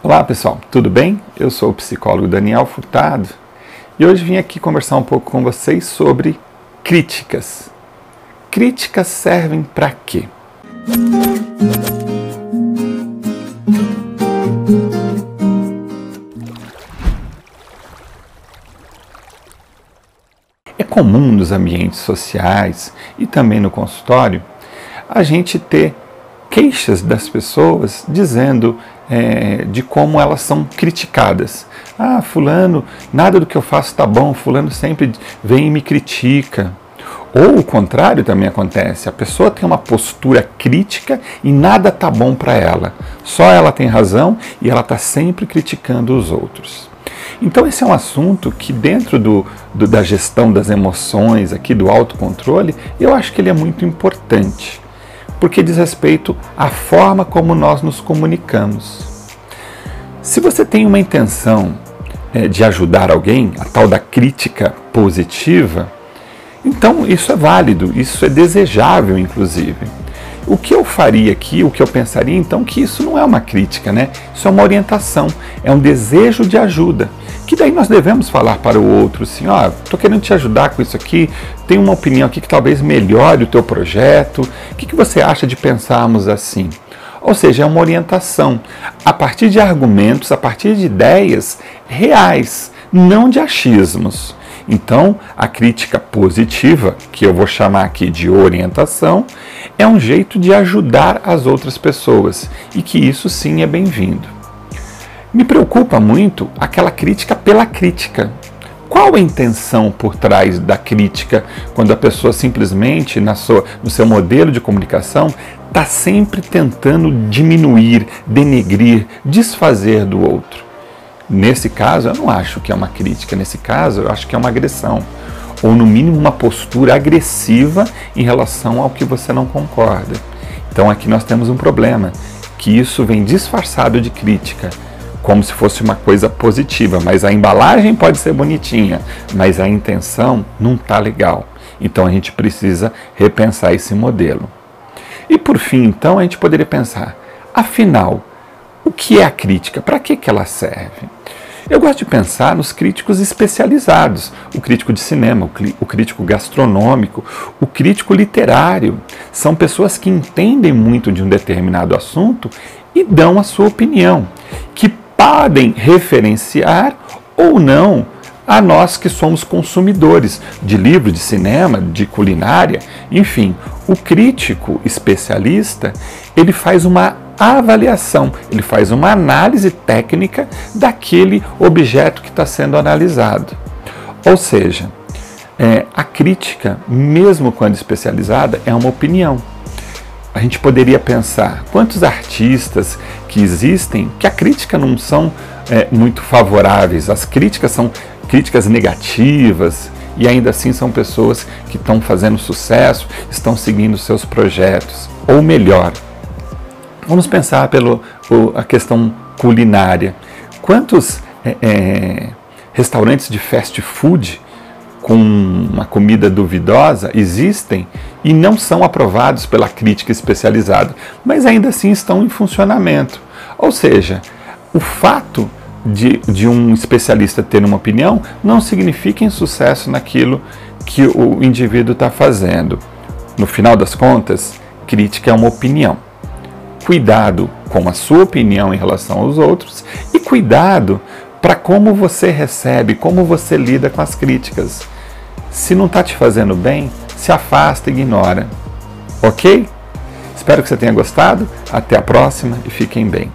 Olá pessoal, tudo bem? Eu sou o psicólogo Daniel Furtado e hoje vim aqui conversar um pouco com vocês sobre críticas. Críticas servem para quê? É comum nos ambientes sociais e também no consultório a gente ter queixas das pessoas dizendo de como elas são criticadas. Ah, fulano, nada do que eu faço está bom, fulano sempre vem e me critica. Ou o contrário também acontece, a pessoa tem uma postura crítica e nada está bom para ela. Só ela tem razão e ela está sempre criticando os outros. Então esse é um assunto que dentro da gestão das emoções, aqui do autocontrole, eu acho que ele é muito importante. Porque diz respeito à forma como nós nos comunicamos. Se você tem uma intenção de ajudar alguém, a tal da crítica positiva, então isso é válido, isso é desejável, inclusive. O que eu faria aqui, o que eu pensaria, então, que isso não é uma crítica, né? Isso é uma orientação, é um desejo de ajuda. Que daí nós devemos falar para o outro, assim, ó, tô querendo te ajudar com isso aqui, tem uma opinião aqui que talvez melhore o teu projeto, o que você acha de pensarmos assim? Ou seja, é uma orientação, a partir de argumentos, a partir de ideias reais, não de achismos. Então, a crítica positiva, que eu vou chamar aqui de orientação, é um jeito de ajudar as outras pessoas e que isso sim é bem-vindo. Me preocupa muito aquela crítica pela crítica. Qual a intenção por trás da crítica quando a pessoa simplesmente, no seu modelo de comunicação, está sempre tentando diminuir, denegrir, desfazer do outro? Nesse caso, eu não acho que é uma crítica, nesse caso, eu acho que é uma agressão. Ou, no mínimo, uma postura agressiva em relação ao que você não concorda. Então, aqui nós temos um problema, que isso vem disfarçado de crítica, como se fosse uma coisa positiva, mas a embalagem pode ser bonitinha, mas a intenção não está legal. Então, a gente precisa repensar esse modelo. E, por fim, então, a gente poderia pensar, afinal, o que é a crítica? Para que ela serve? Eu gosto de pensar nos críticos especializados, o crítico de cinema, o crítico gastronômico, o crítico literário. São pessoas que entendem muito de um determinado assunto e dão a sua opinião, que podem referenciar ou não a nós que somos consumidores de livro, de cinema, de culinária, enfim. O crítico especialista, ele faz uma avaliação, ele faz uma análise técnica daquele objeto que está sendo analisado. Ou seja, a crítica, mesmo quando especializada, é uma opinião. A gente poderia pensar quantos artistas que existem que a crítica não são muito favoráveis, as críticas são críticas negativas e ainda assim são pessoas que estão fazendo sucesso, estão seguindo seus projetos, ou melhor, vamos pensar a questão culinária. Quantos restaurantes de fast food com uma comida duvidosa existem e não são aprovados pela crítica especializada, mas ainda assim estão em funcionamento? Ou seja, o fato de um especialista ter uma opinião não significa insucesso naquilo que o indivíduo está fazendo. No final das contas, crítica é uma opinião. Cuidado com a sua opinião em relação aos outros e cuidado para como você recebe, como você lida com as críticas. Se não está te fazendo bem, se afasta e ignora. Ok? Espero que você tenha gostado. Até a próxima e fiquem bem.